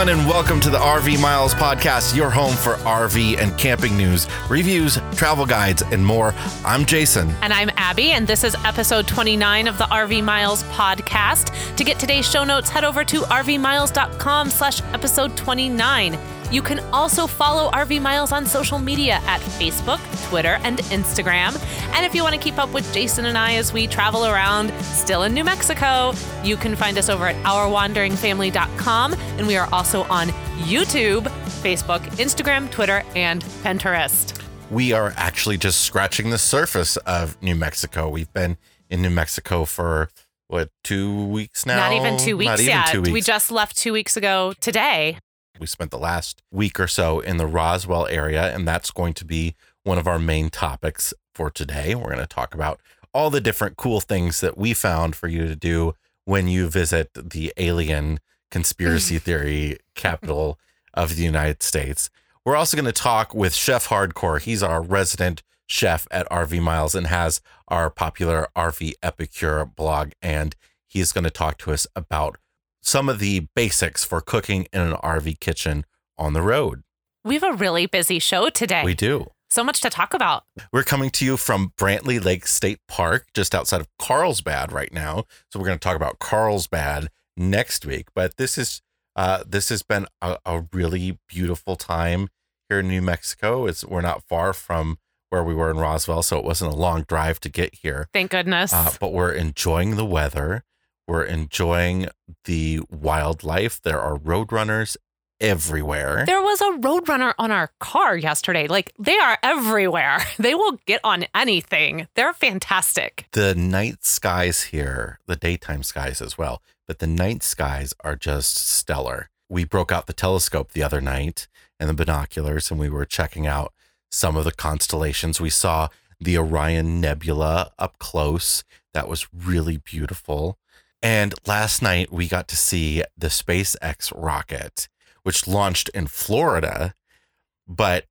everyone, and welcome to the RV Miles podcast, your home for RV and camping news, reviews, travel guides, and more. I'm Jason. And I'm Abby, and this is episode 29 of the RV Miles podcast. To get today's show notes, head over to rvmiles.com/episode 29. You can also follow RV Miles on social media at Facebook, Twitter, and Instagram. And if you want to keep up with Jason and I as we travel around, still in New Mexico, you can find us over at OurWanderingFamily.com. And we are also on YouTube, Facebook, Instagram, Twitter, and Pinterest. We are actually just scratching the surface of New Mexico. We've been in New Mexico for... what, 2 weeks now? Not even 2 weeks, Not even 2 weeks. We just left 2 weeks ago today. We spent the last week or so in the Roswell area, and that's going to be one of our main topics for today. We're going to talk about all the different cool things that we found for you to do when you visit the alien conspiracy theory capital of the United States. We're also going to talk with Chef Hardcore. He's our resident chef at RV Miles and has our popular RV Epicure blog, and he's going to talk to us about some of the basics for cooking in an RV kitchen on the road. We have a really busy show today. We do. So much to talk about. We're coming to you from Brantley Lake State Park, just outside of Carlsbad right now. So we're going to talk about Carlsbad next week. But this has been a really beautiful time here in New Mexico. We're not far from where we were in Roswell, so it wasn't a long drive to get here. Thank goodness. But we're enjoying the weather. We're enjoying the wildlife. There are roadrunners everywhere. There was a roadrunner on our car yesterday. Like, they are everywhere. They will get on anything. They're fantastic. The night skies here, the daytime skies as well, but the night skies are just stellar. We broke out the telescope the other night and the binoculars, and we were checking out some of the constellations. We saw the Orion Nebula up close. That was really beautiful. And last night we got to see the SpaceX rocket, which launched in Florida, but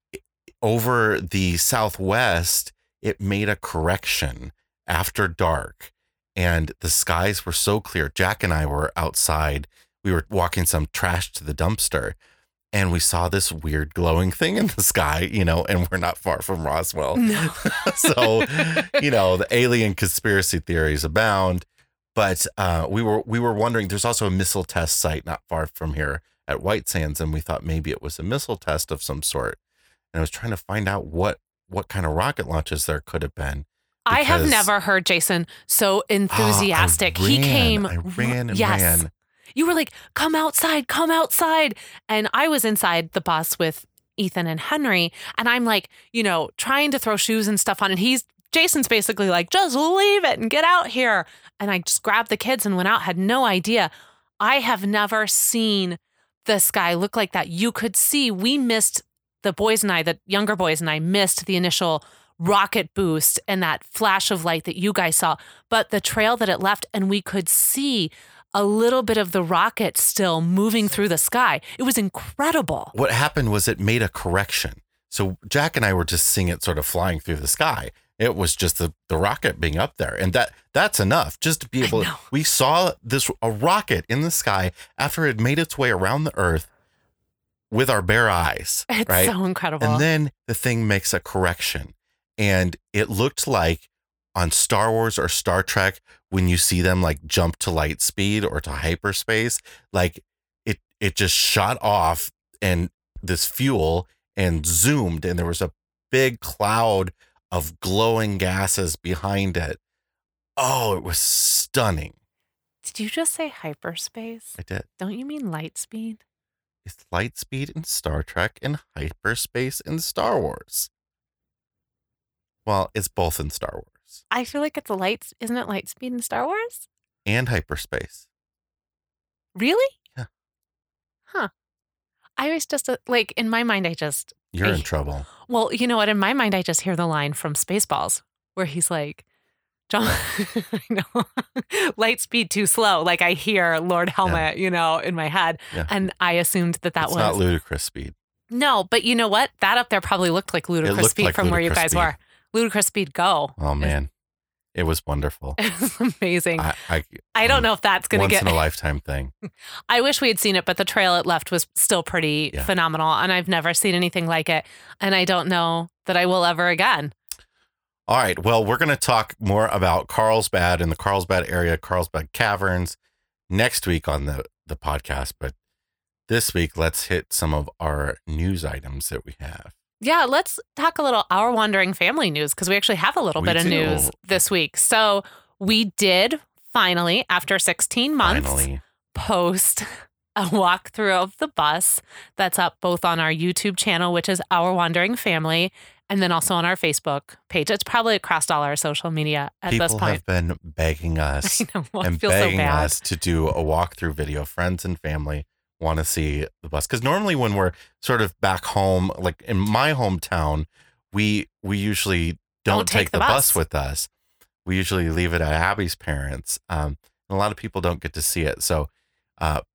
over the Southwest, it made a correction after dark and the skies were so clear. Jack and I were outside. We were walking some trash to the dumpster, and we saw this weird glowing thing in the sky, and we're not far from Roswell. No. So, the alien conspiracy theories abound. But we were wondering, there's also a missile test site not far from here at White Sands. And we thought maybe it was a missile test of some sort. And I was trying to find out what kind of rocket launches there could have been. I have never heard Jason so enthusiastic. I ran. You were like, come outside, come outside. And I was inside the bus with Ethan and Henry. And I'm like, trying to throw shoes and stuff on. And Jason's basically like, just leave it and get out here. And I just grabbed the kids and went out, had no idea. I have never seen the sky look like that. You could see the younger boys and I missed the initial rocket boost and that flash of light that you guys saw, but the trail that it left, and we could see a little bit of the rocket still moving through the sky. It was incredible. What happened was it made a correction. So Jack and I were just seeing it sort of flying through the sky. It was just the rocket being up there. And that's enough just to be able to. We saw a rocket in the sky after it made its way around the Earth with our bare eyes. It's right? So incredible. And then the thing makes a correction. And it looked like on Star Wars or Star Trek, when you see them like jump to light speed or to hyperspace, like it just shot off and this fuel and zoomed, and there was a big cloud of glowing gases behind it. Oh, it was stunning. Did you just say hyperspace? I did. Don't you mean light speed? It's light speed in Star Trek and hyperspace in Star Wars. Well, it's both in Star Wars. I feel like isn't it light speed in Star Wars? And hyperspace. Really? Yeah. Huh. I was just in my mind, You're in trouble. Well, you know what? In my mind, I just hear the line from Spaceballs where he's like, John, I know, light speed too slow. Like I hear Lord Helmet, in my head. Yeah. And I assumed that was. It's not ludicrous speed. No, but you know what? That up there probably looked like ludicrous speed from where you guys were. Ludicrous speed go. Oh man. It was wonderful. It was amazing. I don't know if that's going to get... Once in a lifetime thing. I wish we had seen it, but the trail it left was still pretty phenomenal, and I've never seen anything like it, and I don't know that I will ever again. All right. Well, we're going to talk more about Carlsbad and the Carlsbad area, Carlsbad Caverns, next week on the podcast, but this week, let's hit some of our news items that we have. Yeah, let's talk a little Our Wandering Family news, because we actually have a little bit of news this week. So we did finally, after 16 months, post a walkthrough of the bus that's up both on our YouTube channel, which is Our Wandering Family, and then also on our Facebook page. It's probably across all our social media at this point. People have been begging us and begging us to do a walkthrough video. Friends and family want to see the bus, because normally when we're sort of back home, like in my hometown, we usually don't take the bus with us. We usually leave it at Abby's parents. And a lot of people don't get to see it. So, but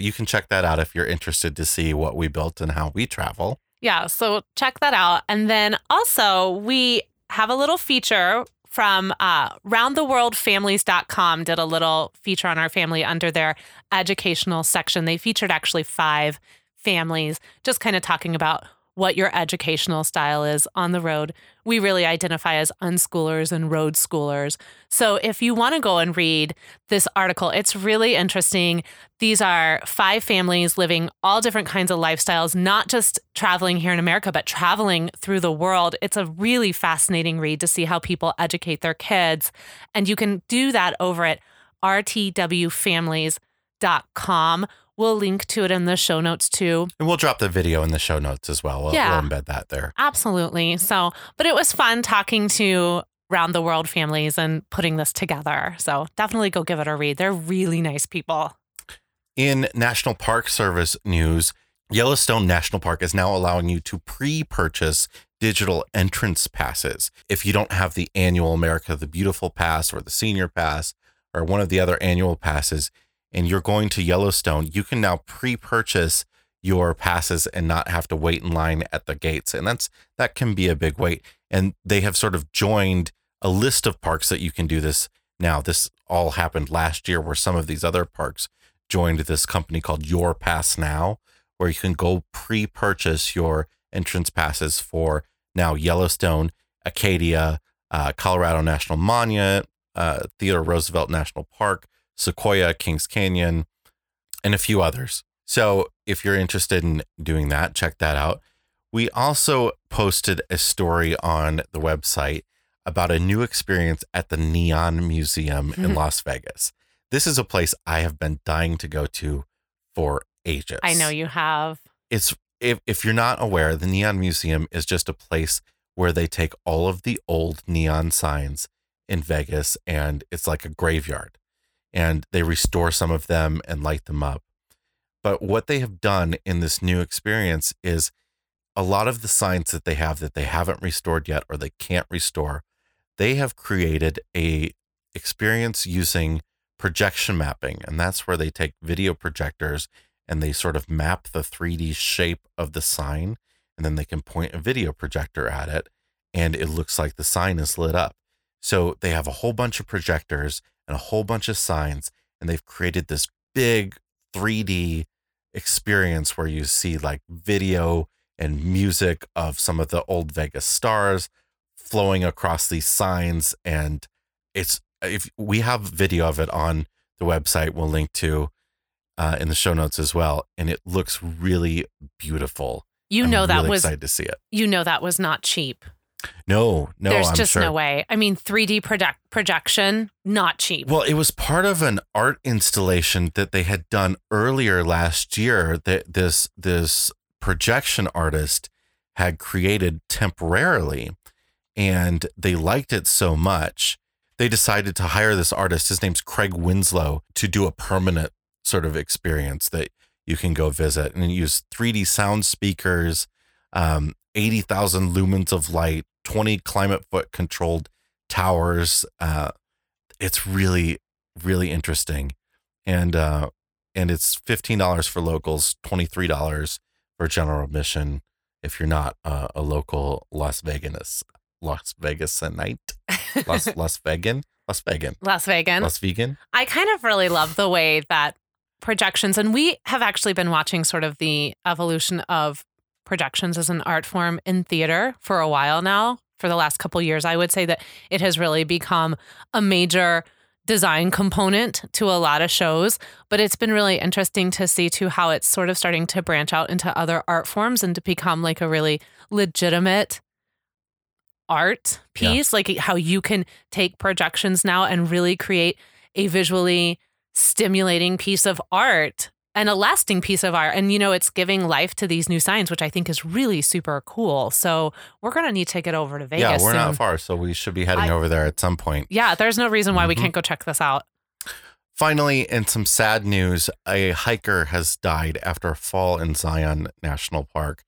you can check that out if you're interested to see what we built and how we travel. Yeah. So check that out. And then also we have a little feature from roundtheworldfamilies.com, did a little feature on our family under their educational section. They featured actually 5 families, just kind of talking about what your educational style is on the road. We really identify as unschoolers and road schoolers. So if you want to go and read this article, it's really interesting. These are 5 families living all different kinds of lifestyles, not just traveling here in America, but traveling through the world. It's a really fascinating read to see how people educate their kids. And you can do that over at rtwfamilies.com. We'll link to it in the show notes too. And we'll drop the video in the show notes as well. We'll embed that there. Absolutely. So, but it was fun talking to Round the World families and putting this together. So definitely go give it a read. They're really nice people. In National Park Service news, Yellowstone National Park is now allowing you to pre-purchase digital entrance passes. If you don't have the annual America the Beautiful Pass or the Senior Pass or one of the other annual passes, and you're going to Yellowstone, you can now pre-purchase your passes and not have to wait in line at the gates. And that can be a big wait. And they have sort of joined a list of parks that you can do this now. This all happened last year, where some of these other parks joined this company called Your Pass Now, where you can go pre-purchase your entrance passes for now Yellowstone, Acadia, Colorado National Monument, Theodore Roosevelt National Park, Sequoia, Kings Canyon, and a few others. So if you're interested in doing that, check that out. We also posted a story on the website about a new experience at the Neon Museum in Las Vegas. This is a place I have been dying to go to for ages. I know you have. It's if you're not aware, the Neon Museum is just a place where they take all of the old neon signs in Vegas, and it's like a graveyard. And they restore some of them and light them up. But what they have done in this new experience is a lot of the signs that they haven't restored yet or they can't restore, they have created a experience using projection mapping. And that's where they take video projectors and they sort of map the 3D shape of the sign. And then they can point a video projector at it, and it looks like the sign is lit up. So they have a whole bunch of projectors and a whole bunch of signs, and they've created this big 3D experience where you see like video and music of some of the old Vegas stars flowing across these signs. And we have video of it on the website, we'll link to in the show notes as well. And it looks really beautiful. I'm really excited to see it. That was not cheap. No, there's no way. I mean, 3D projection, not cheap. Well, it was part of an art installation that they had done earlier last year that this projection artist had created temporarily, and they liked it so much they decided to hire this artist. His name's Craig Winslow, to do a permanent sort of experience that you can go visit and use 3D sound speakers, 80,000 lumens of light, 20 climate-foot controlled towers. It's really, really interesting. And it's $15 for locals, $23 for general admission if you're not a local Las Vegasanite. Las Vegan. I kind of really love the way that projections, and we have actually been watching sort of the evolution of projections as an art form in theater for a while now. For the last couple of years, I would say that it has really become a major design component to a lot of shows, but it's been really interesting to see too how it's sort of starting to branch out into other art forms and to become like a really legitimate art piece, like how you can take projections now and really create a visually stimulating piece of art and a lasting piece of art. And, you know, it's giving life to these new signs, which I think is really super cool. So we're going to need to get over to Vegas. Yeah, we're soon. Not far, so we should be heading over there at some point. Yeah, there's no reason why we can't go check this out. Finally, in some sad news, a hiker has died after a fall in Zion National Park.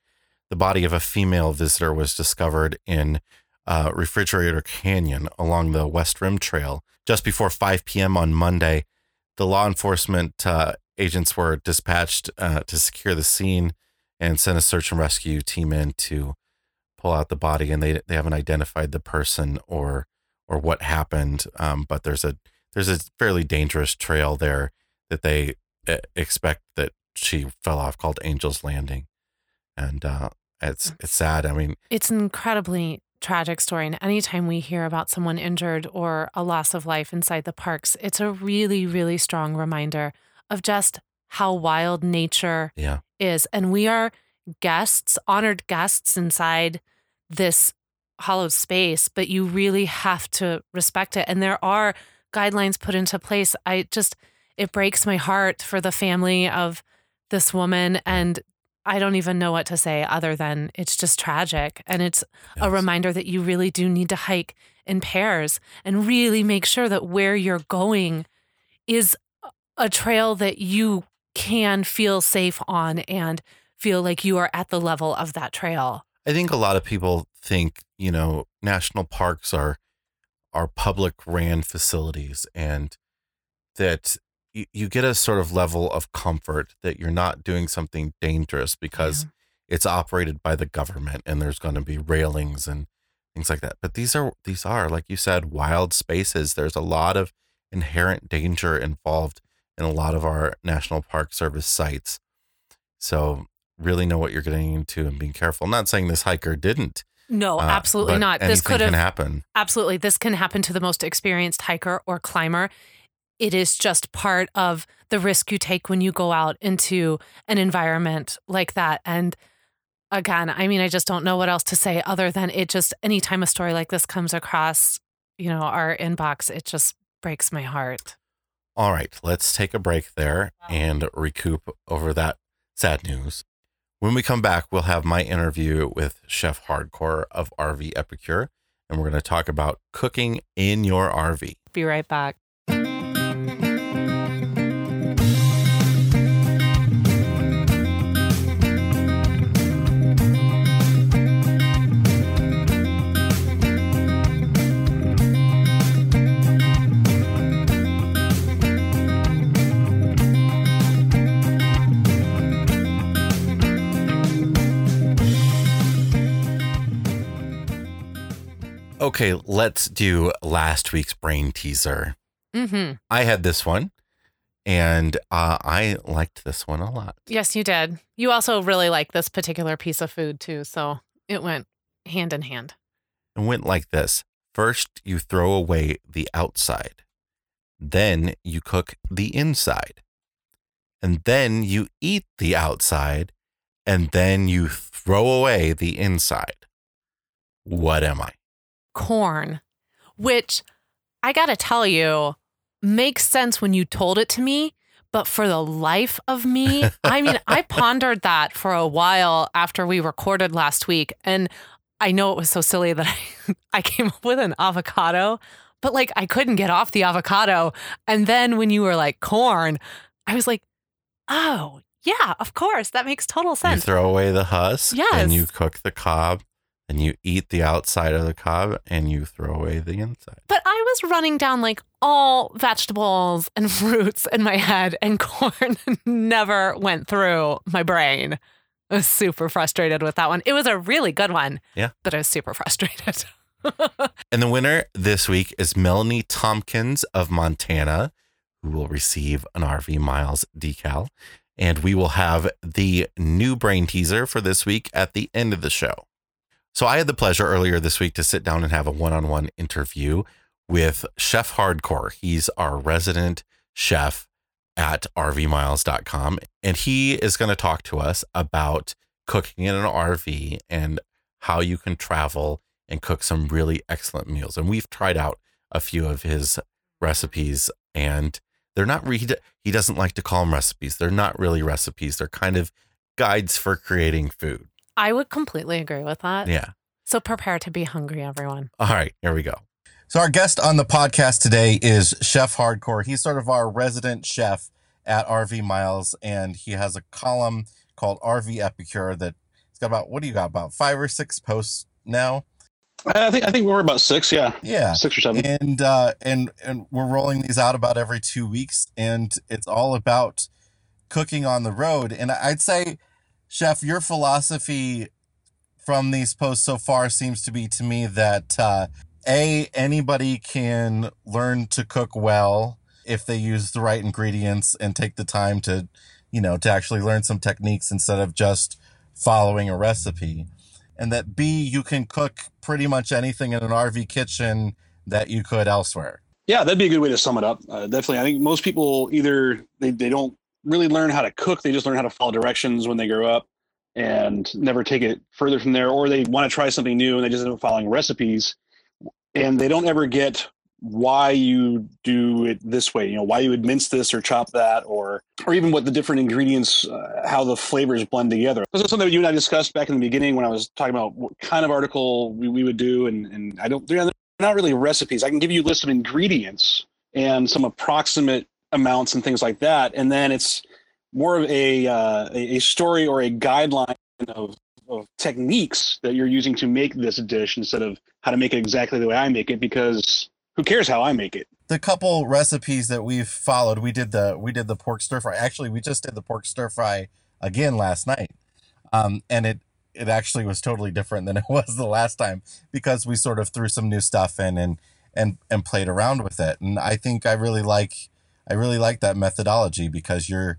The body of a female visitor was discovered in Refrigerator Canyon along the West Rim Trail just before 5 p.m. on Monday. The law enforcement agents were dispatched to secure the scene and sent a search and rescue team in to pull out the body. And they haven't identified the person or what happened. But there's a fairly dangerous trail there that they expect that she fell off called Angel's Landing. And it's sad. I mean, it's an incredibly tragic story. And anytime we hear about someone injured or a loss of life inside the parks, it's a really, really strong reminder of just how wild nature is. And we are guests, honored guests inside this hallowed space, but you really have to respect it. And there are guidelines put into place. It breaks my heart for the family of this woman, and I don't even know what to say other than it's just tragic. And it's a reminder that you really do need to hike in pairs and really make sure that where you're going is a trail that you can feel safe on and feel like you are at the level of that trail. I think a lot of people think, you know, national parks are public ran facilities, and that you get a sort of level of comfort that you're not doing something dangerous because it's operated by the government and there's going to be railings and things like that. But these are, like you said, wild spaces. There's a lot of inherent danger involved in a lot of our National Park Service sites. So really know what you're getting into and being careful. I'm not saying this hiker didn't. No, absolutely not. This can happen. Absolutely. This can happen to the most experienced hiker or climber. It is just part of the risk you take when you go out into an environment like that. And again, I mean, I just don't know what else to say other than it just, anytime a story like this comes across, you know, our inbox, it just breaks my heart. All right, let's take a break there and recoup over that sad news. When we come back, we'll have my interview with Chef Hardcore of RV Epicure, and we're going to talk about cooking in your RV. Be right back. Okay, let's do last week's brain teaser. Mm-hmm. I had this one, and I liked this one a lot. Yes, you did. You also really liked this particular piece of food, too, so it went hand in hand. It went like this. First, you throw away the outside. Then you cook the inside. And then you eat the outside. And then you throw away the inside. What am I? Corn, which I gotta tell you makes sense when you told it to me, but for the life of me, I mean, I pondered that for a while after we recorded last week, and I know it was so silly that I came up with an avocado, but like I couldn't get off the avocado. And then when you were like corn, I was like, oh yeah, of course, that makes total sense. You throw away the husk, and you cook the cob. And you eat the outside of the cob and you throw away the inside. But I was running down like all vegetables and fruits in my head, and corn never went through my brain. I was super frustrated with that one. It was a really good one. Yeah. But I was super frustrated. And the winner this week is Melanie Tompkins of Montana, who will receive an RV Miles decal. And we will have the new brain teaser for this week at the end of the show. So I had the pleasure earlier this week to sit down and have a one-on-one interview with Chef Hardcore. He's our resident chef at RVMiles.com. And he is going to talk to us about cooking in an RV and how you can travel and cook some really excellent meals. And we've tried out a few of his recipes, and they're not, he doesn't like to call them recipes. They're not really recipes. They're kind of guides for creating food. I would completely agree with that. Yeah. So prepare to be hungry, everyone. All right, here we go. So our guest on the podcast today is Chef Hardcore. He's sort of our resident chef at RV Miles, and he has a column called RV Epicure that it's got about, what do you got, about 5 or 6 posts now? I think we're about 6, yeah. Yeah. 6 or 7. And we're rolling these out about every 2 weeks, and it's all about cooking on the road. And I'd say, Chef, your philosophy from these posts so far seems to be to me that anybody can learn to cook well if they use the right ingredients and take the time to, you know, to actually learn some techniques instead of just following a recipe. And that B, you can cook pretty much anything in an RV kitchen that you could elsewhere. Yeah, that'd be a good way to sum it up. Definitely. I think most people either they don't really learn how to cook. They just learn how to follow directions when they grow up and never take it further from there. Or they want to try something new and they just end up following recipes. And they don't ever get why you do it this way, you know, why you would mince this or chop that or even what the different ingredients, how the flavors blend together. This is something that you and I discussed back in the beginning when I was talking about what kind of article we would do. And I don't, they're not really recipes. I can give you a list of ingredients and some approximate amounts and things like that. And then it's more of a story or a guideline of techniques that you're using to make this dish instead of how to make it exactly the way I make it, because who cares how I make it? The couple recipes that we've followed, we did the pork stir fry. Actually, we just did the pork stir fry again last night. And it actually was totally different than it was the last time because we sort of threw some new stuff in and played around with it. And I think I really like that methodology because you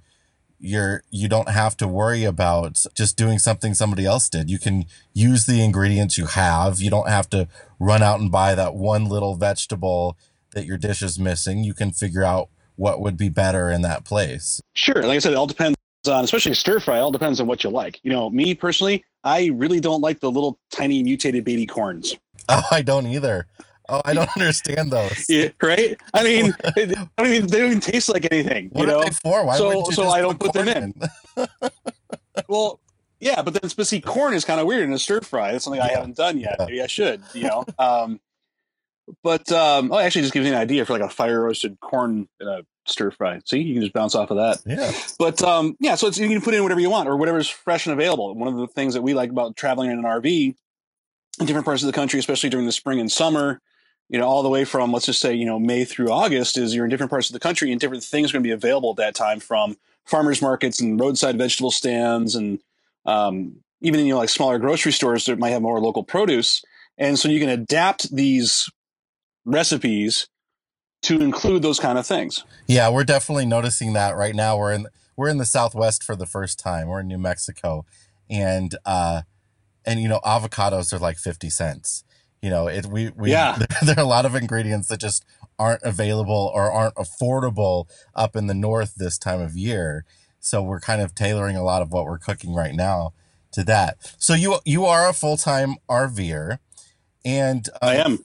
don't have to worry about just doing something somebody else did. You can use the ingredients you have. You don't have to run out and buy that one little vegetable that your dish is missing. You can figure out what would be better in that place. Sure. Like I said, it all depends on, especially stir fry, it all depends on what you like. You know, me personally, I really don't like the little tiny mutated baby corns. Oh, I don't either. Oh, I don't understand those. Yeah, right? I mean, they don't even taste like anything. What are they for? Why wouldn't you just I don't put them in. Well, yeah, but then spicy corn is kind of weird in a stir fry. That's something I haven't done yet. Yeah. Maybe I should, you know. But it actually just gives me an idea for like a fire roasted corn in a stir fry. See, you can just bounce off of that. Yeah. But so you can put in whatever you want or whatever's fresh and available. One of the things that we like about traveling in an RV in different parts of the country, especially during the spring and summer, you know, all the way from, let's just say, you know, May through August is you're in different parts of the country and different things are going to be available at that time from farmers markets and roadside vegetable stands and even in, you know, like smaller grocery stores that might have more local produce. And so you can adapt these recipes to include those kind of things. Yeah, we're definitely noticing that right now. We're in the Southwest for the first time. We're in New Mexico. And you know, avocados are like 50 cents. You know, there are a lot of ingredients that just aren't available or aren't affordable up in the north this time of year. So we're kind of tailoring a lot of what we're cooking right now to that. So you are a full-time RVer, and I am.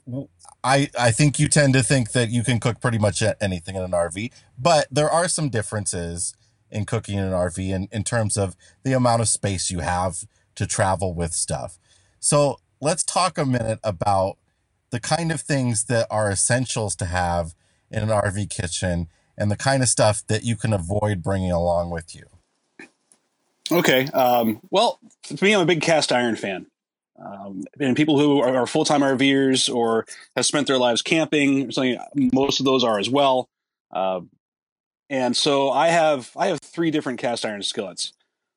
I think you tend to think that you can cook pretty much anything in an RV, but there are some differences in cooking in an RV in terms of the amount of space you have to travel with stuff. So let's talk a minute about the kind of things that are essentials to have in an RV kitchen and the kind of stuff that you can avoid bringing along with you. Okay. Well, for me, I'm a big cast iron fan. And people who are full-time RVers or have spent their lives camping, or something, most of those are as well. And so I have 3 different cast iron skillets.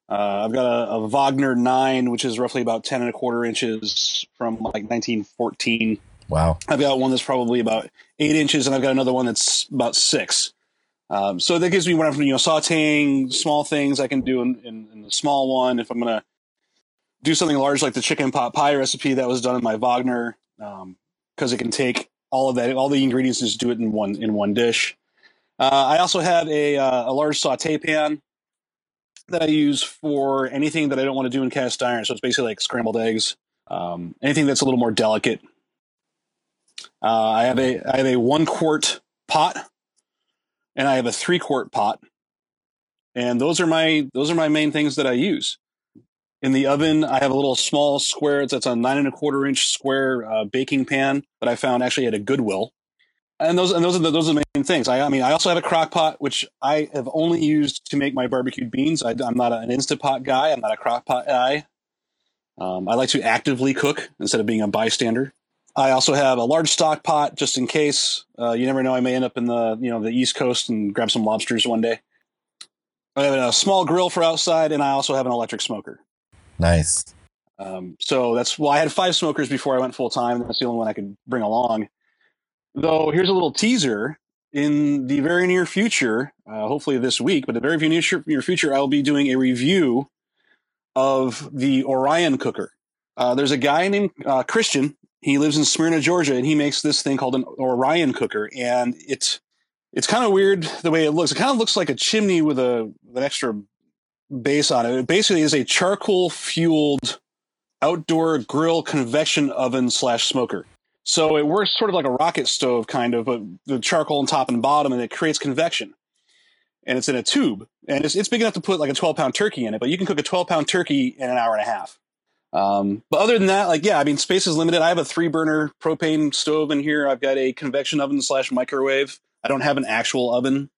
I've got a Wagner 9, which is roughly about 10 1/4 inches from like 1914. Wow. I've got one that's probably about 8 inches, and I've got another one that's about 6. So that gives me when I'm sauteing small things I can do in the small one. If I'm going to do something large like the chicken pot pie recipe that was done in my Wagner, because it can take all of that, all the ingredients, and just do it in one dish. I also have a large saute pan that I use for anything that I don't want to do in cast iron. So it's basically like scrambled eggs, anything that's a little more delicate. I have a 1-quart pot, and I have a 3-quart pot, and those are my main things that I use. In the oven, I have a little small square. That's a 9 1/4 inch square baking pan that I found actually at a Goodwill. And those are the main things. I also have a crock pot, which I have only used to make my barbecued beans. I'm not an Instant Pot guy. I'm not a crock pot guy. I like to actively cook instead of being a bystander. I also have a large stock pot just in case. You never know. I may end up in the East Coast and grab some lobsters one day. I have a small grill for outside, and I also have an electric smoker. Nice. So that's I had 5 smokers before I went full time. That's the only one I could bring along. Though here's a little teaser: in the very near future, hopefully this week, but the very near future, I'll be doing a review of the Orion cooker. There's a guy named Christian. He lives in Smyrna, Georgia, and he makes this thing called an Orion cooker, and it's kind of weird the way it looks. It kind of looks like a chimney with an extra base on it. It basically is a charcoal-fueled outdoor grill convection oven / smoker. So it works sort of like a rocket stove, kind of, but the charcoal on top and bottom, and it creates convection. And it's in a tube, and it's big enough to put like a 12-pound turkey in it, but you can cook a 12-pound turkey in an hour and a half. But other than that, space is limited. I have a 3-burner propane stove in here. I've got a convection oven / microwave. I don't have an actual oven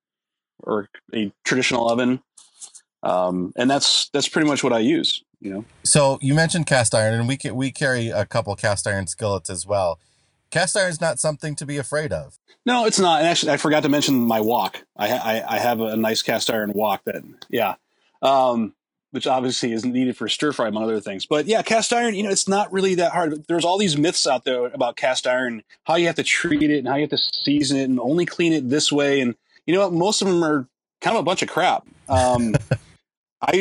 or a traditional oven. And that's pretty much what I use, So you mentioned cast iron, and we carry a couple cast iron skillets as well. Cast iron is not something to be afraid of. No, it's not. And actually, I forgot to mention my wok. I have a nice cast iron wok which obviously isn't needed for stir fry among other things. But yeah, cast iron, it's not really that hard. There's all these myths out there about cast iron, how you have to treat it and how you have to season it and only clean it this way. And you know what? Most of them are kind of a bunch of crap. I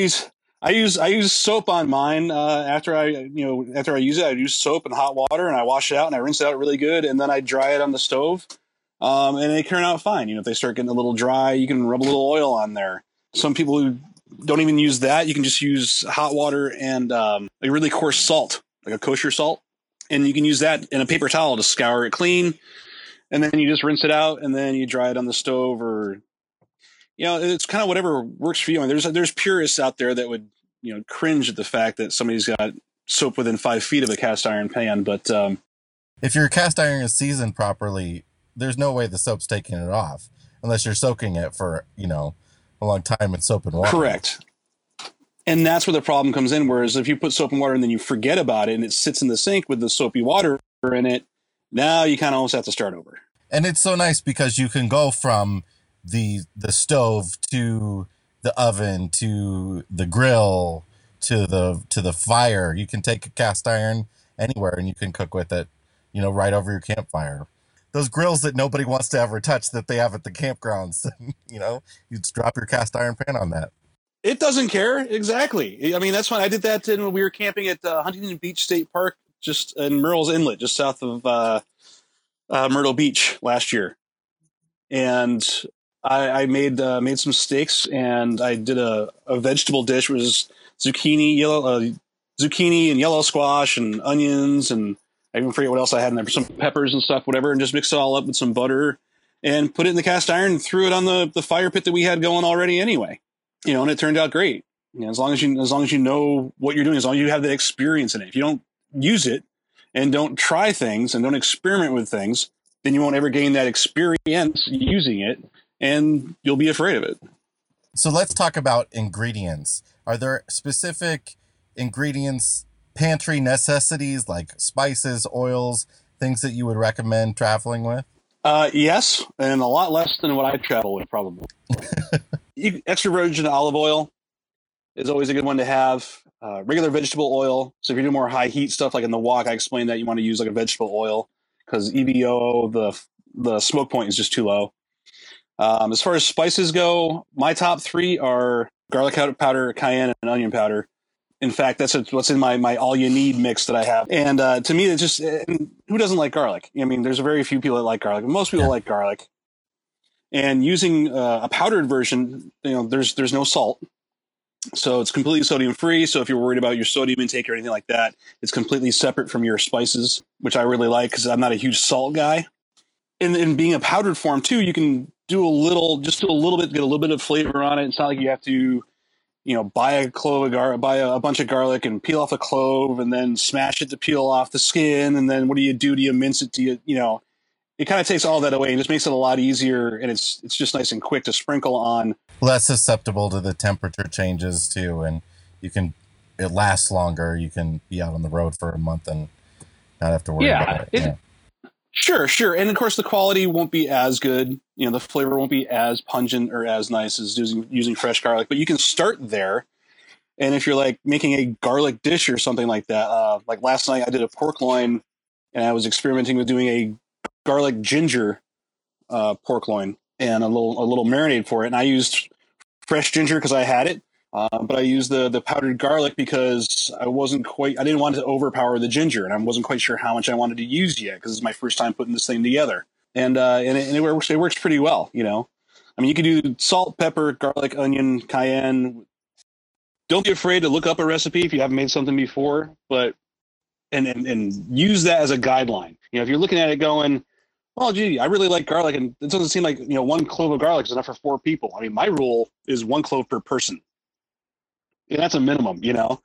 use soap on mine. After I use it, I use soap and hot water, and I wash it out and I rinse it out really good, and then I dry it on the stove, and they turn out fine. If they start getting a little dry, you can rub a little oil on there. Some people who don't even use that, you can just use hot water and a really coarse salt, like a kosher salt, and you can use that in a paper towel to scour it clean, and then you just rinse it out, and then you dry it on the stove or. It's kind of whatever works for you. And there's purists out there that would, cringe at the fact that somebody's got soap within 5 feet of a cast iron pan. But if your cast iron is seasoned properly, there's no way the soap's taking it off unless you're soaking it for, a long time in soap and water. Correct. And that's where the problem comes in. Whereas if you put soap and water and then you forget about it and it sits in the sink with the soapy water in it, now you kind of almost have to start over. And it's so nice because you can go from the stove to the oven to the grill to the fire. You can take a cast iron anywhere and you can cook with it right over your campfire. Those grills that nobody wants to ever touch that they have at the campgrounds, you just drop your cast iron pan on that. It doesn't care. Exactly. That's when I did that when we were camping at Huntington Beach State Park, just in Myrtle's Inlet, just south of Myrtle Beach last year. And I made some steaks, and I did a vegetable dish, which was zucchini and yellow squash and onions, and I even forget what else I had in there, some peppers and stuff, whatever, and just mixed it all up with some butter and put it in the cast iron and threw it on the fire pit that we had going already anyway. And it turned out great. As long as you know what you're doing, as long as you have the experience in it. If you don't use it and don't try things and don't experiment with things, then you won't ever gain that experience using it. And you'll be afraid of it. So let's talk about ingredients. Are there specific ingredients, pantry necessities like spices, oils, things that you would recommend traveling with? Yes, and a lot less than what I travel with, probably. Extra virgin olive oil is always a good one to have. Regular vegetable oil. So if you do more high heat stuff like in the wok, I explained that you want to use like a vegetable oil. because EBO, the smoke point is just too low. As far as spices go, my top three are garlic powder, cayenne, and onion powder. In fact, that's what's in my all-you-need mix that I have. And to me, it's just, who doesn't like garlic? I mean, there's very few people that like garlic. Most people like garlic. And using a powdered version, you know, there's no salt. So it's completely sodium-free. So if you're worried about your sodium intake or anything like that, it's completely separate from your spices, which I really like because I'm not a huge salt guy. And in being a powdered form, too, you can do a little bit, get a little bit of flavor on it. It's not like you have to... you know, buy a bunch of garlic and peel off a clove and then smash it to peel off the skin. And then what do you do? Do you mince it? You know, it kind of takes all that away and just makes it a lot easier. And it's just nice and quick to sprinkle on. Less susceptible to the temperature changes too. And it lasts longer. You can be out on the road for a month and not have to worry about it. Sure. And of course the quality won't be as good. You know, the flavor won't be as pungent or as nice as using fresh garlic, but you can start there. And if you're like making a garlic dish or something like that, like last night I did a pork loin and I was experimenting with doing a garlic ginger pork loin and a little marinade for it. And I used fresh ginger cause I had it. But I used the powdered garlic because I didn't want to overpower the ginger and I wasn't quite sure how much I wanted to use yet because it's my first time putting this thing together. And it works pretty well, you know. I mean, you can do salt, pepper, garlic, onion, cayenne. Don't be afraid to look up a recipe if you haven't made something before, but and use that as a guideline. You know, if you're looking at it going, well, gee, I really like garlic and it doesn't seem like, you know, one clove of garlic is enough for 4 people. I mean, my rule is 1 clove per person. And that's a minimum, you know.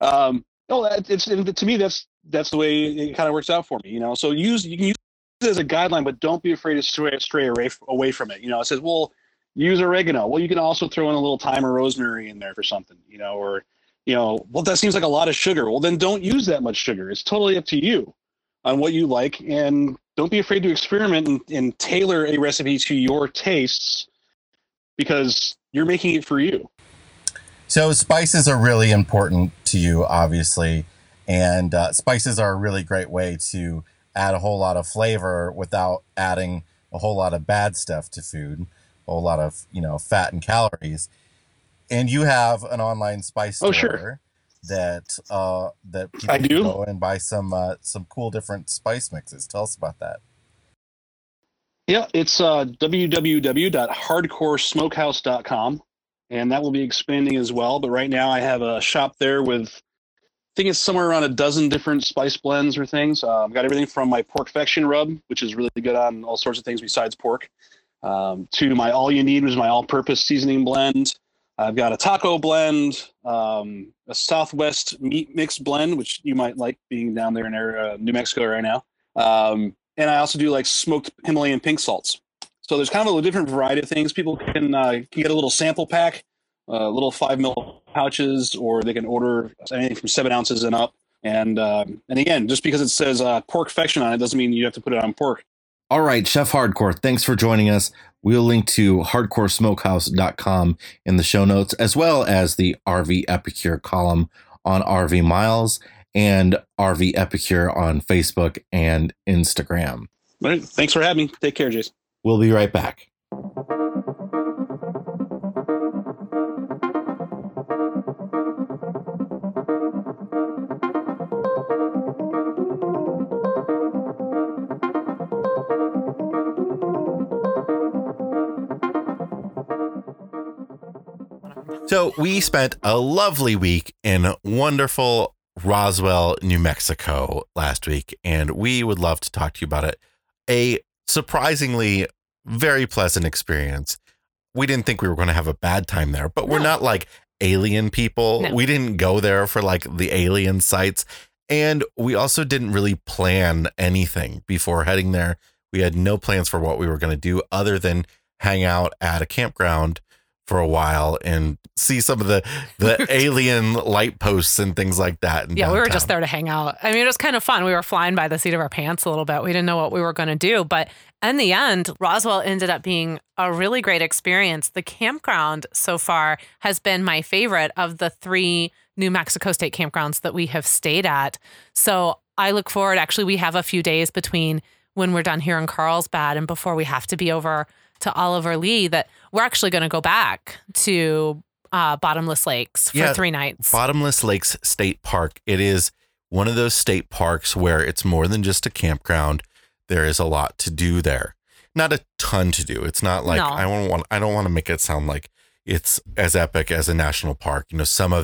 To me, that's the way it kind of works out for me, you know. So you can use it as a guideline, but don't be afraid to stray away from it. You know, it says, well, use oregano. Well, you can also throw in a little thyme or rosemary in there for something, you know, or, you know, well, that seems like a lot of sugar. Well, then don't use that much sugar. It's totally up to you on what you like. And don't be afraid to experiment and tailor a recipe to your tastes because you're making it for you. So spices are really important to you, obviously, and spices are a really great way to add a whole lot of flavor without adding a whole lot of bad stuff to food, a whole lot of, you know, fat and calories. And you have an online spice store that people can go and buy some cool different spice mixes. Tell us about that. Yeah, it's www.hardcoresmokehouse.com. And that will be expanding as well. But right now I have a shop there with, I think it's somewhere around 12 different spice blends or things. I've got everything from my Porkfection Rub, which is really good on all sorts of things besides pork, to my All You Need, which is my all-purpose seasoning blend. I've got a taco blend, a Southwest meat mix blend, which you might like being down there in New Mexico right now. And I also do like smoked Himalayan pink salts. So there's kind of a different variety of things. People can get a little sample pack, little 5 ml pouches, or they can order anything from 7 ounces and up. And again, just because it says Porkfection on it doesn't mean you have to put it on pork. All right, Chef Hardcore, thanks for joining us. We'll link to hardcoresmokehouse.com in the show notes, as well as the RV Epicure column on RV Miles and RV Epicure on Facebook and Instagram. All right, thanks for having me. Take care, Jason. We'll be right back. So we spent a lovely week in wonderful Roswell, New Mexico last week, and we would love to talk to you about it. A surprisingly very pleasant experience. We didn't think we were going to have a bad time there, but we're not like alien people. No. We didn't go there for like the alien sites. And we also didn't really plan anything before heading there. We had no plans for what we were going to do other than hang out at a campground for a while and see some of the alien light posts and things like that. Yeah, we were just there to hang out. I mean, it was kind of fun. We were flying by the seat of our pants a little bit. We didn't know what we were going to do, but in the end, Roswell ended up being a really great experience. The campground so far has been my favorite of the 3 New Mexico State campgrounds that we have stayed at. So I look forward. Actually, we have a few days between when we're done here in Carlsbad and before we have to be over to Oliver Lee that we're actually going to go back to Bottomless Lakes for 3 nights. Bottomless Lakes State Park. It is one of those state parks where it's more than just a campground. There is a lot to do there. Not a ton to do. It's not like I don't want to make it sound like it's as epic as a national park. You know, some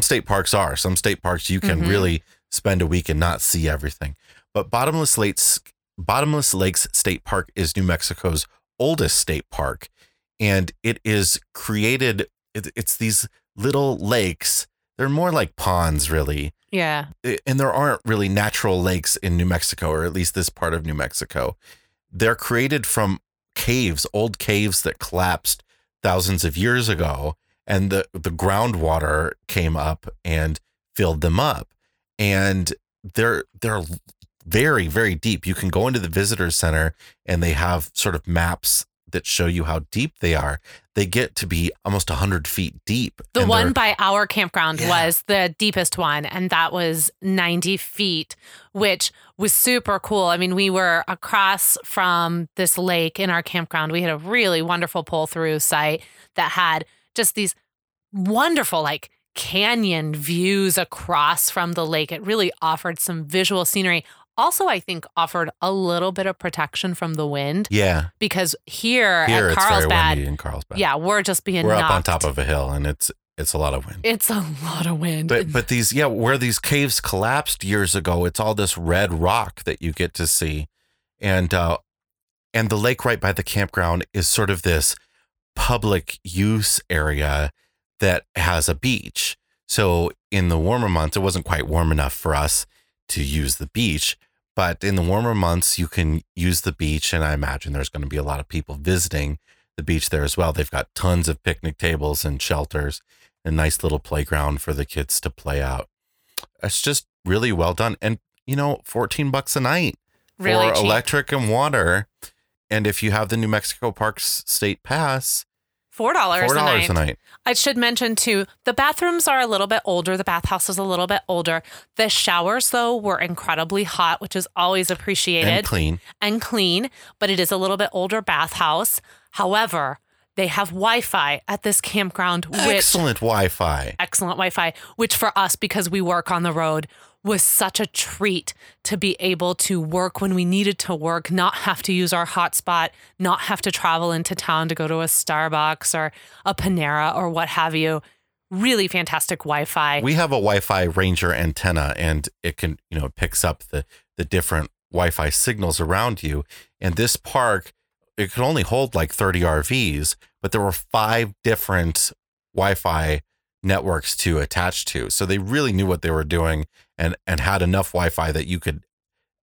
state parks are. Some state parks you can really spend a week and not see everything. But Bottomless Lakes State Park is New Mexico's oldest state park, and it is created. It's these little lakes. They're more like ponds, really. Yeah. And there aren't really natural lakes in New Mexico, or at least this part of New Mexico. They're created from caves, old caves that collapsed thousands of years ago, and the groundwater came up and filled them up. And they're very, very deep. You can go into the visitor center and they have sort of maps that show you how deep they are. They get to be almost 100 feet deep. The one by our campground was the deepest one, and that was 90 feet, which was super cool. I mean, we were across from this lake in our campground. We had a really wonderful pull-through site that had just these wonderful, like, canyon views across from the lake. It really offered some visual scenery. Also, I think offered a little bit of protection from the wind. Yeah. Because here at Carlsbad, very windy in Carlsbad. Yeah, we're just being knocked. We're up on top of a hill, and it's a lot of wind. It's a lot of wind. But these, where these caves collapsed years ago, it's all this red rock that you get to see. And the lake right by the campground is sort of this public use area that has a beach. So in the warmer months, it wasn't quite warm enough for us to use the beach. But in the warmer months, you can use the beach, and I imagine there's going to be a lot of people visiting the beach there as well. They've got tons of picnic tables and shelters, and a nice little playground for the kids to play out. It's just really well done. And, you know, $14 a night really for cheap. Electric and water. And if you have the New Mexico Parks State Pass, $4 a night. I should mention, too, the bathrooms are a little bit older. The bathhouse is a little bit older. The showers, though, were incredibly hot, which is always appreciated. And clean. But it is a little bit older bathhouse. However, they have Wi-Fi at this campground. Excellent Wi-Fi, which for us, because we work on the road, was such a treat to be able to work when we needed to work, not have to use our hotspot, not have to travel into town to go to a Starbucks or a Panera or what have you. Really fantastic Wi-Fi. We have a Wi-Fi Ranger antenna, and it can, it picks up the different Wi-Fi signals around you. And this park, it could only hold like 30 RVs, but there were 5 different Wi-Fi networks to attach to. So they really knew what they were doing and had enough Wi-Fi that you could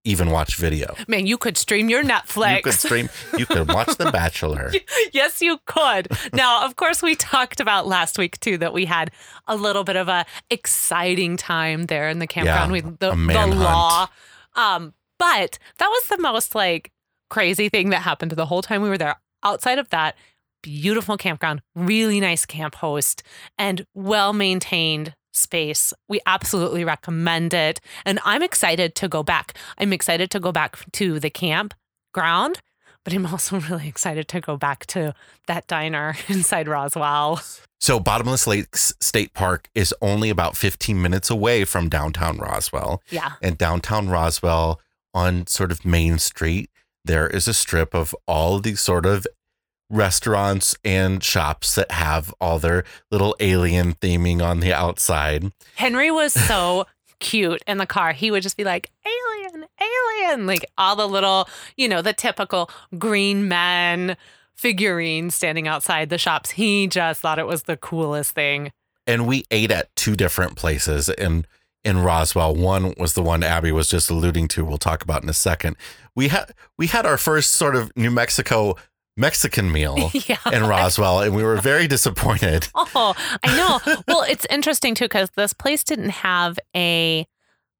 even watch video. Man, you could stream your Netflix. You could watch The Bachelor. Yes, you could. Now, of course, we talked about last week, too, that we had a little bit of a exciting time there in the campground with the law. But that was the most like crazy thing that happened the whole time we were there. Outside of that, beautiful campground, really nice camp host, and well-maintained space. We absolutely recommend it. And I'm excited to go back. I'm excited to go back to the campground, but I'm also really excited to go back to that diner inside Roswell. So Bottomless Lakes State Park is only about 15 minutes away from downtown Roswell. Yeah. And downtown Roswell on sort of Main Street, there is a strip of all of these sort of restaurants and shops that have all their little alien theming on the outside. Henry was so cute in the car. He would just be like, alien, like all the little, the typical green men figurines standing outside the shops. He just thought it was the coolest thing. And we ate at 2 different places in Roswell. One was the one Abby was just alluding to. We'll talk about in a second. We had our first sort of New Mexico Mexican meal in Roswell, and we were very disappointed. Oh, I know. Well, it's interesting, too, because this place didn't have a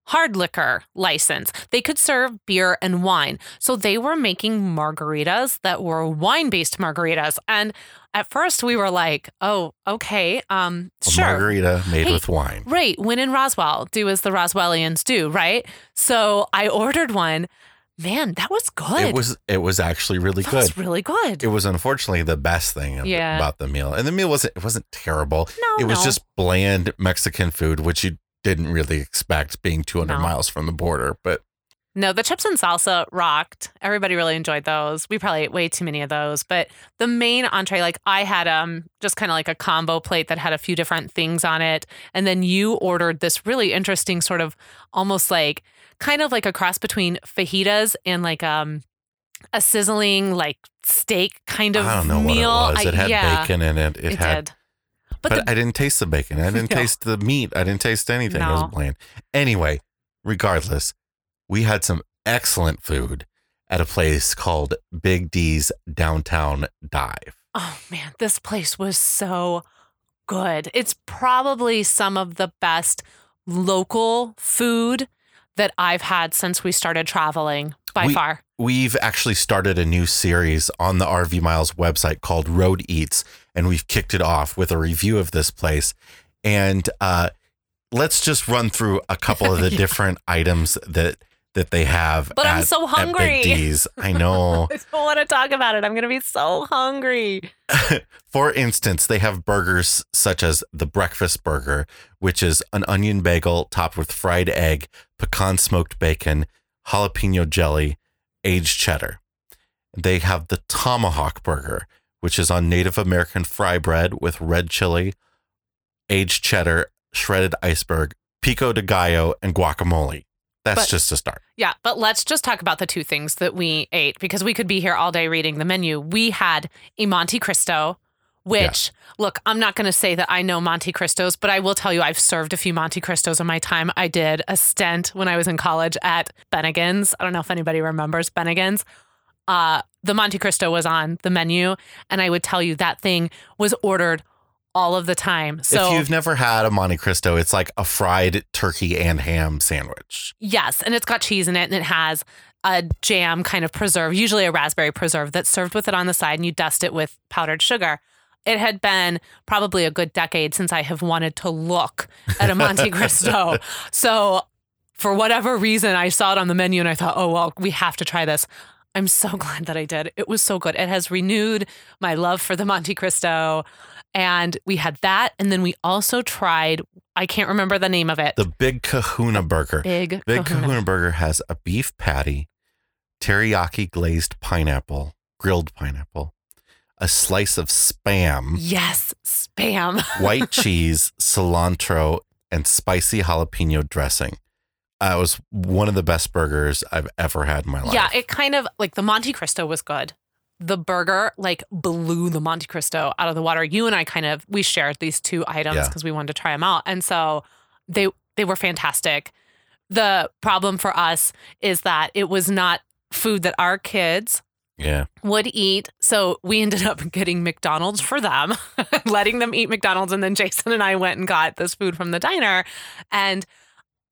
hard liquor license. They could serve beer and wine. So they were making margaritas that were wine-based margaritas. And at first we were like, oh, okay, sure. A margarita made with wine. Right. When in Roswell, do as the Roswellians do, right? So I ordered one. Man, that was good. It was actually really good. It was really good. It was unfortunately the best thing about the meal. And the meal wasn't terrible. No, it was just bland Mexican food, which you didn't really expect being 200 miles from the border. But no, the chips and salsa rocked. Everybody really enjoyed those. We probably ate way too many of those. But the main entree, like I had just kind of like a combo plate that had a few different things on it. And then you ordered this really interesting sort of almost like kind of like a cross between fajitas and like a sizzling like steak kind of meal. I don't know what it was. It had bacon in it. It did. But I didn't taste the bacon. I didn't taste the meat. I didn't taste anything. No. It was bland. Anyway, regardless, we had some excellent food at a place called Big D's Downtown Dive. Oh, man. This place was so good. It's probably some of the best local food that I've had since we started traveling by far. We've actually started a new series on the RV Miles website called Road Eats, and we've kicked it off with a review of this place. And let's just run through a couple of the different items that they have. But I'm so hungry. At Big D's. I know. I don't want to talk about it. I'm going to be so hungry. For instance, they have burgers such as the breakfast burger, which is an onion bagel topped with fried egg, pecan smoked bacon, jalapeno jelly, aged cheddar. They have the tomahawk burger, which is on Native American fry bread with red chili, aged cheddar, shredded iceberg, pico de gallo, and guacamole. That's just a start. Yeah, but let's just talk about the two things that we ate, because we could be here all day reading the menu. We had a Monte Cristo, which, look, I'm not going to say that I know Monte Cristos, but I will tell you I've served a few Monte Cristos in my time. I did a stint when I was in college at Bennigan's. I don't know if anybody remembers Bennigan's. The Monte Cristo was on the menu, and I would tell you that thing was ordered all of the time. So if you've never had a Monte Cristo, it's like a fried turkey and ham sandwich. Yes. And it's got cheese in it, and it has a jam kind of preserve, usually a raspberry preserve, that's served with it on the side, and you dust it with powdered sugar. It had been probably a good decade since I have wanted to look at a Monte Cristo. So for whatever reason, I saw it on the menu and I thought, oh, well, we have to try this. I'm so glad that I did. It was so good. It has renewed my love for the Monte Cristo. And we had that. And then we also tried, I can't remember the name of it. The Big Kahuna Burger. Big Kahuna Burger has a beef patty, teriyaki glazed pineapple, grilled pineapple, a slice of Spam. Yes, Spam. White cheese, cilantro, and spicy jalapeno dressing. It was one of the best burgers I've ever had in my life. Yeah, it kind of, like, the Monte Cristo was good. The burger, like, blew the Monte Cristo out of the water. You and I we shared these two items because we wanted to try them out. And so they were fantastic. The problem for us is that it was not food that our kids would eat. So we ended up getting McDonald's for them, letting them eat McDonald's. And then Jason and I went and got this food from the diner. And,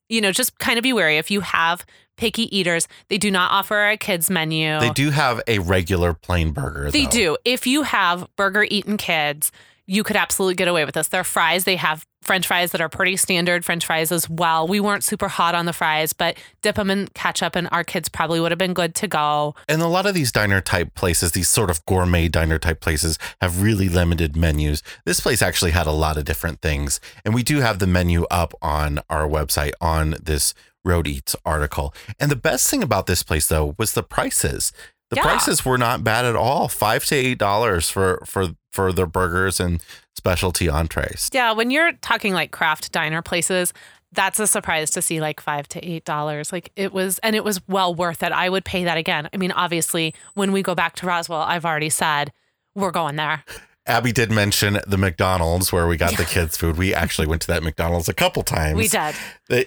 you know, just kind of be wary if you have picky eaters. They do not offer a kids menu. They do have a regular plain burger. They do. If you have burger eating kids, you could absolutely get away with this. Their fries, they have French fries that are pretty standard French fries as well. We weren't super hot on the fries, but dip them in ketchup and our kids probably would have been good to go. And a lot of these diner type places, these sort of gourmet diner type places, have really limited menus. This place actually had a lot of different things. And we do have the menu up on our website on this Road Eats article. And the best thing about this place, though, was the prices. The prices were not bad at all. $5 to $8 for their burgers and specialty entrees. Yeah, when you're talking like craft diner places, that's a surprise to see like $5 to $8. Like it was well worth it. I would pay that again. I mean, obviously, when we go back to Roswell, I've already said we're going there. Abby did mention the McDonald's where we got the kids' food. We actually went to that McDonald's a couple times. We did.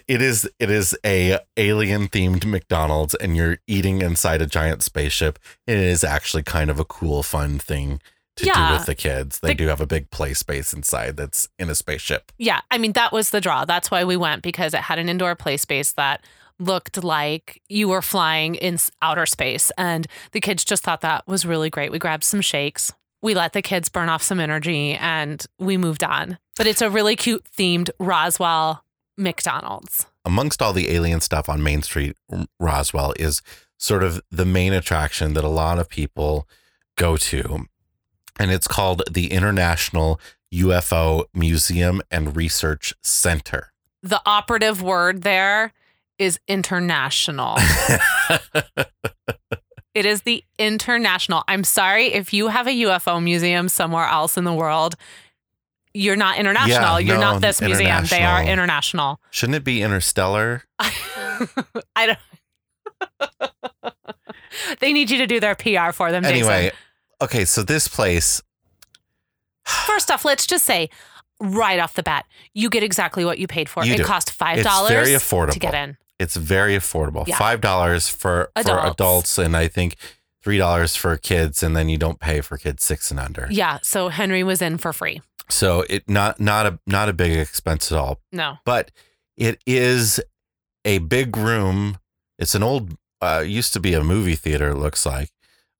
It is a alien themed McDonald's, and you're eating inside a giant spaceship. It is actually kind of a cool, fun thing to do with the kids. They do have a big play space inside that's in a spaceship. Yeah. I mean, that was the draw. That's why we went, because it had an indoor play space that looked like you were flying in outer space. And the kids just thought that was really great. We grabbed some shakes. We let the kids burn off some energy and we moved on. But it's a really cute themed Roswell McDonald's. Amongst all the alien stuff on Main Street, Roswell is sort of the main attraction that a lot of people go to. And it's called the International UFO Museum and Research Center. The operative word there is international. It is the international. I'm sorry, if you have a UFO museum somewhere else in the world, you're not international. Yeah, not this museum. They are international. Shouldn't it be interstellar? I don't. They need you to do their PR for them, Jason. Anyway, okay, so this place. First off, let's just say right off the bat, you get exactly what you paid for. It cost $5 to get in. It's very affordable. Yeah. $5 for adults, and I think $3 for kids, and then you don't pay for kids 6 and under. Yeah, so Henry was in for free. So it not a big expense at all. No. But it is a big room. It's an old used to be a movie theater, it looks like.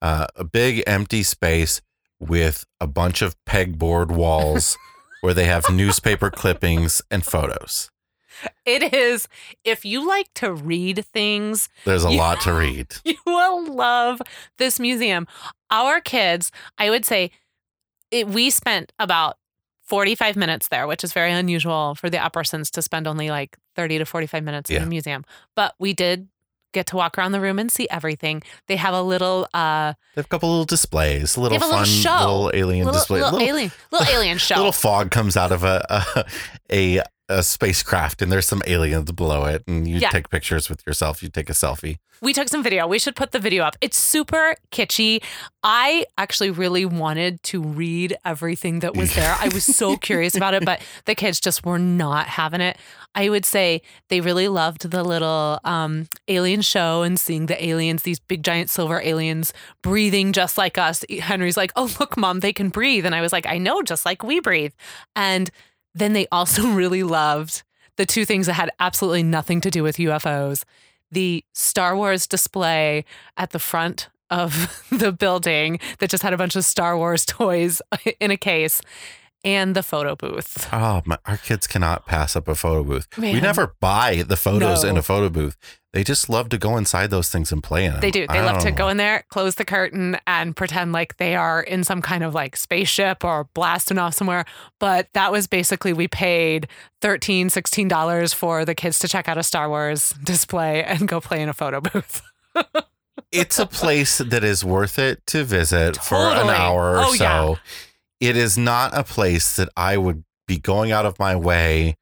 A big empty space with a bunch of pegboard walls where they have newspaper clippings and photos. It is, if you like to read things, there's a lot to read. You will love this museum. Our kids, I would say, we spent about 45 minutes there, which is very unusual for the Eppersons to spend only like 30 to 45 minutes in the museum. But we did get to walk around the room and see everything. They have a little... they have a couple little displays, a little fun alien show. Little fog comes out of a spacecraft, and there's some aliens below it, and you take pictures with yourself. You take a selfie. We took some video. We should put the video up. It's super kitschy. I actually really wanted to read everything that was there. I was so curious about it, but the kids just were not having it. I would say they really loved the little alien show and seeing the aliens, these big giant silver aliens breathing just like us. Henry's like, "Oh, look, Mom, they can breathe." And I was like, "I know, just like we breathe." And then they also really loved the two things that had absolutely nothing to do with UFOs. The Star Wars display at the front of the building that just had a bunch of Star Wars toys in a case, and the photo booth. Oh, our kids cannot pass up a photo booth. Man. We never buy the photos in a photo booth. They just love to go inside those things and play in them. They do. They love to go in there, close the curtain, and pretend like they are in some kind of like spaceship or blasting off somewhere. But that was basically, we paid $13, $16 for the kids to check out a Star Wars display and go play in a photo booth. It's a place that is worth it to visit for an hour or so. Yeah. It is not a place that I would be going out of my way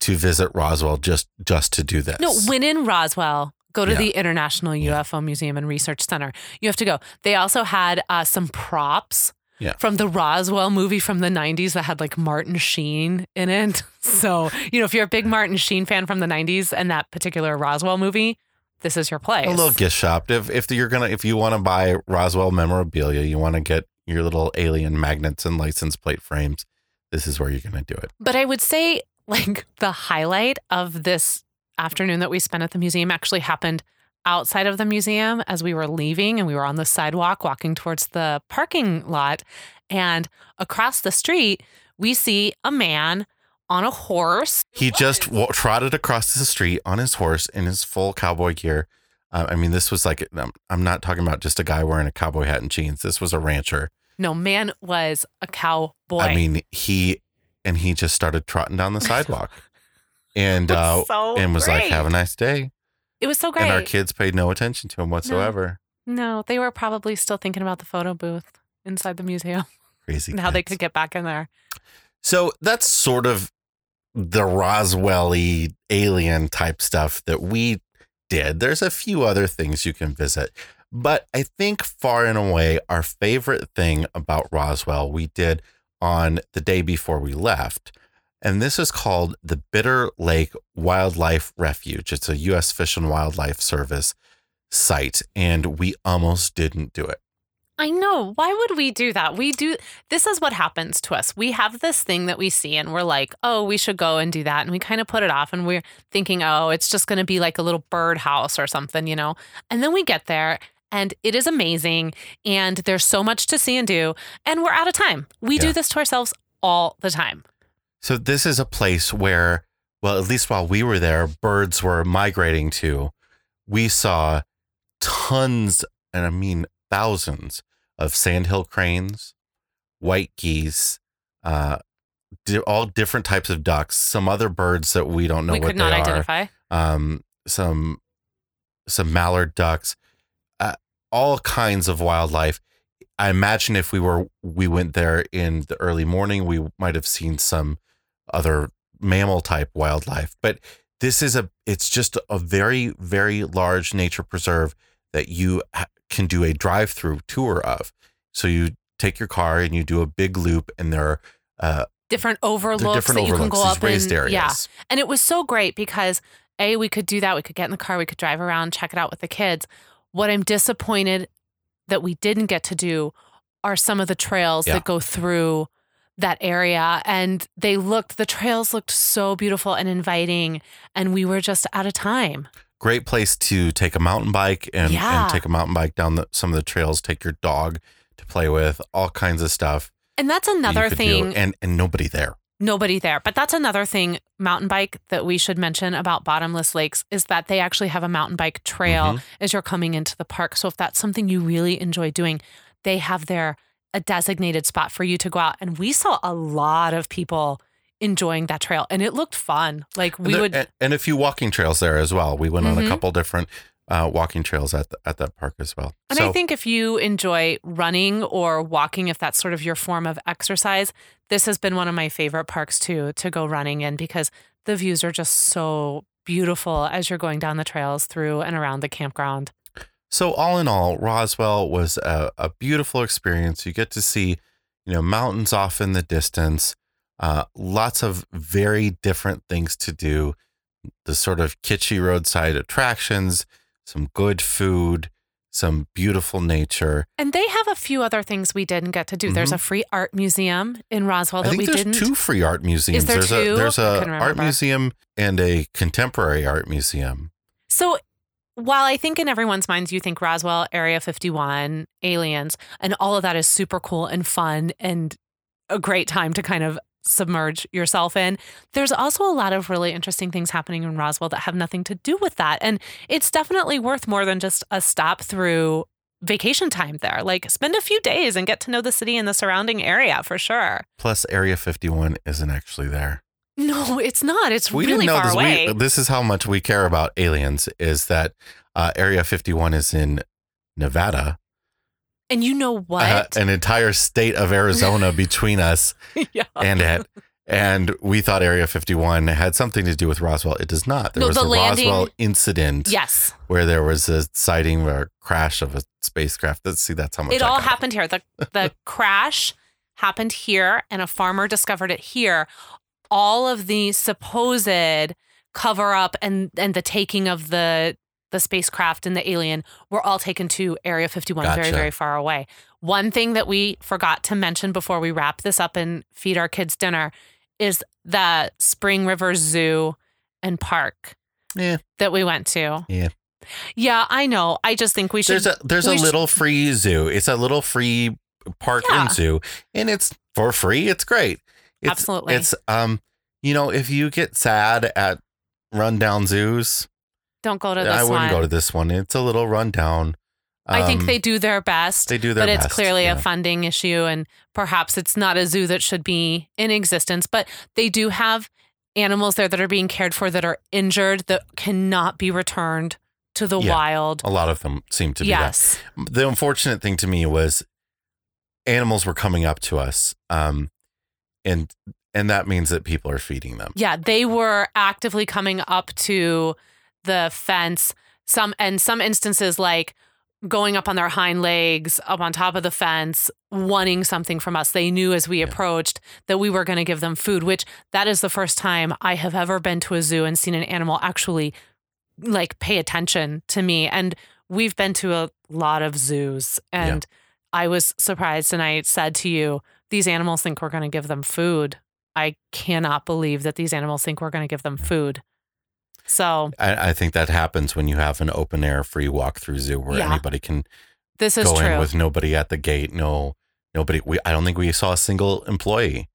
to visit Roswell just to do this. No, when in Roswell, go to the International UFO Museum and Research Center. You have to go. They also had some props from the Roswell movie from the 90s that had like Martin Sheen in it. So, you know, if you're a big Martin Sheen fan from the 90s and that particular Roswell movie, this is your place. A little gift shop. If you want to buy Roswell memorabilia, you want to get your little alien magnets and license plate frames, this is where you're going to do it. But I would say, like, the highlight of this afternoon that we spent at the museum actually happened outside of the museum as we were leaving, and we were on the sidewalk walking towards the parking lot. And across the street, we see a man on a horse. He just trotted across the street on his horse in his full cowboy gear. I mean, this was like, I'm not talking about just a guy wearing a cowboy hat and jeans. This was a rancher. No, man was a cowboy. I mean, he just started trotting down the sidewalk and was like, "Have a nice day." It was so great. And our kids paid no attention to him whatsoever. No, they were probably still thinking about the photo booth inside the museum. Crazy. And how they could get back in there. So that's sort of the Roswell-y alien type stuff that we did. There's a few other things you can visit, but I think far and away our favorite thing about Roswell we did on the day before we left, and this is called the Bitter Lake Wildlife Refuge. It's a U.S. Fish and Wildlife Service site, and we almost didn't do it. I know. Why would we do that? This is what happens to us. We have this thing that we see and we're like, oh, we should go and do that. And we kind of put it off and we're thinking, oh, it's just going to be like a little birdhouse or something, you know? And then we get there and it is amazing. And there's so much to see and do. And we're out of time. We do this to ourselves all the time. So this is a place where, well, at least while we were there, birds were migrating to. We saw tons, and I mean thousands, of sandhill cranes, white geese, all different types of ducks, some other birds that we don't know what they are. We could not identify. Some mallard ducks, all kinds of wildlife. I imagine if we went there in the early morning, we might have seen some other mammal type wildlife. But this is it's just a very, very large nature preserve that you can do a drive-through tour of. So you take your car and you do a big loop, and there are different overlooks that you can go up raised areas. Yeah, and it was so great because A, we could do that. We could get in the car. We could drive around, check it out with the kids. What I'm disappointed that we didn't get to do are some of the trails that go through that area. And the trails looked so beautiful and inviting, and we were just out of time. Great place to take a mountain bike and take a mountain bike down some of the trails, take your dog to play with, all kinds of stuff. And that's another thing. And nobody there. Nobody there. But that's another thing, mountain bike, that we should mention about Bottomless Lakes is that they actually have a mountain bike trail as you're coming into the park. So if that's something you really enjoy doing, they have a designated spot for you to go out. And we saw a lot of people enjoying that trail, and it looked fun. Like and a few walking trails there as well. We went on a couple different walking trails at that park as well. And so, I think if you enjoy running or walking, if that's sort of your form of exercise, this has been one of my favorite parks to go running in, because the views are just so beautiful as you're going down the trails through and around the campground. So all in all, Roswell was a beautiful experience. You get to see, mountains off in the distance. Lots of very different things to do, the sort of kitschy roadside attractions, some good food, some beautiful nature. And they have a few other things we didn't get to do. Mm-hmm. There's a free art museum in Roswell that we didn't. I think there's two free art museums. Is there two? There's an art museum and a contemporary art museum. So while I think in everyone's minds you think Roswell, Area 51, aliens, and all of that is super cool and fun and a great time to kind of submerge yourself in, there's also a lot of really interesting things happening in Roswell that have nothing to do with that. And it's definitely worth more than just a stop through vacation time there. Like, spend a few days and get to know the city and the surrounding area for sure. Plus, Area 51 isn't actually there. No, it's not. It's really far away. This is how much we care about aliens, is that Area 51 is in Nevada. And you know what? An entire state of Arizona between us and it. And we thought Area 51 had something to do with Roswell. It does not. There was a Roswell incident. Yes. Where there was a sighting or a crash of a spacecraft. Let's see, that's how much it all happened here. The crash happened here, and a farmer discovered it here. All of the supposed cover up and the taking of the spacecraft and the alien were all taken to Area 51, very, very far away. One thing that we forgot to mention before we wrap this up and feed our kids dinner is the Spring River Zoo and Park that we went to. Yeah. Yeah, I know. I just think we should. There's a little free zoo. It's a little free park and zoo, and it's for free. It's great. Absolutely. It's, if you get sad at rundown zoos, don't go to this one. I wouldn't go to this one. It's a little rundown. I think they do their best. They do their best. But it's clearly a funding issue, and perhaps it's not a zoo that should be in existence. But they do have animals there that are being cared for that are injured that cannot be returned to the wild. A lot of them seem to be that. The unfortunate thing to me was animals were coming up to us, and that means that people are feeding them. Yeah, they were actively coming up to the fence, some instances, like going up on their hind legs, up on top of the fence, wanting something from us. They knew as we approached that we were going to give them food, which that is the first time I have ever been to a zoo and seen an animal actually like pay attention to me. And we've been to a lot of zoos, and I was surprised and I said to you, these animals think we're going to give them food. I cannot believe that these animals think we're going to give them food. So I think that happens when you have an open air free walkthrough zoo where anybody can go in with nobody at the gate. Nobody. I don't think we saw a single employee.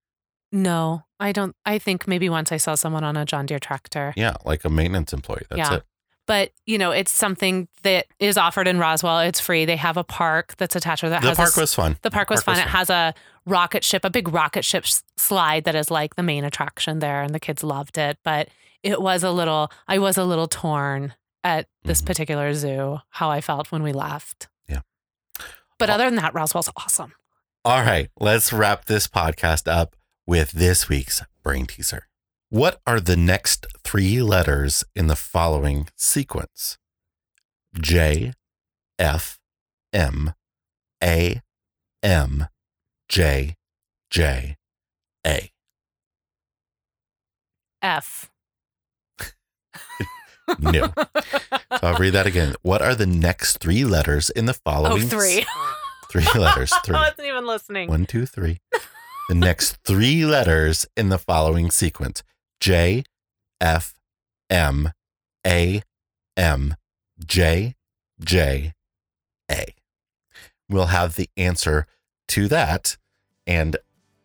No, I don't. I think maybe once I saw someone on a John Deere tractor. Yeah, like a maintenance employee. That's it. But, you know, it's something that is offered in Roswell. It's free. They have a park that's attached to that. The park was fun. It has a rocket ship, a big rocket ship slide that is like the main attraction there. And the kids loved it. But it was I was a little torn at this particular zoo, how I felt when we left. Yeah. But other than that, Roswell's awesome. All right. Let's wrap this podcast up with this week's brain teaser. What are the next three letters in the following sequence? J, F, M, A, M, J, J, A. F. No. So I'll read that again. What are the next three letters in the following? Oh, three. Three letters. Three. I wasn't even listening. 1, 2, 3. The next three letters in the following sequence. J, F, M, A, M, J, J, A. We'll have the answer to that and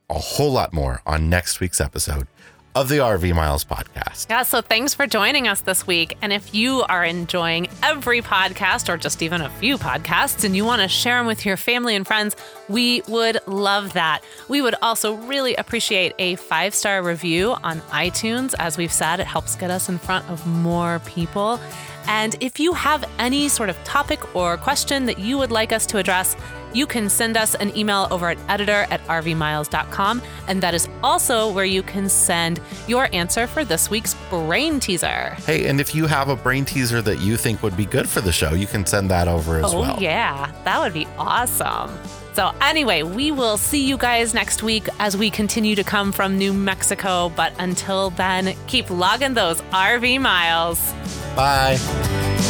a whole lot more on next week's episode of the RV Miles podcast. Yeah, so thanks for joining us this week. And if you are enjoying every podcast or just even a few podcasts and you want to share them with your family and friends, we would love that. We would also really appreciate a 5-star review on iTunes. As we've said, it helps get us in front of more people. And if you have any sort of topic or question that you would like us to address, you can send us an email over at editor@rvmiles.com. And that is also where you can send your answer for this week's brain teaser. Hey, and if you have a brain teaser that you think would be good for the show, you can send that over as well. Oh, yeah. That would be awesome. So anyway, we will see you guys next week as we continue to come from New Mexico. But until then, keep logging those RV miles. Bye.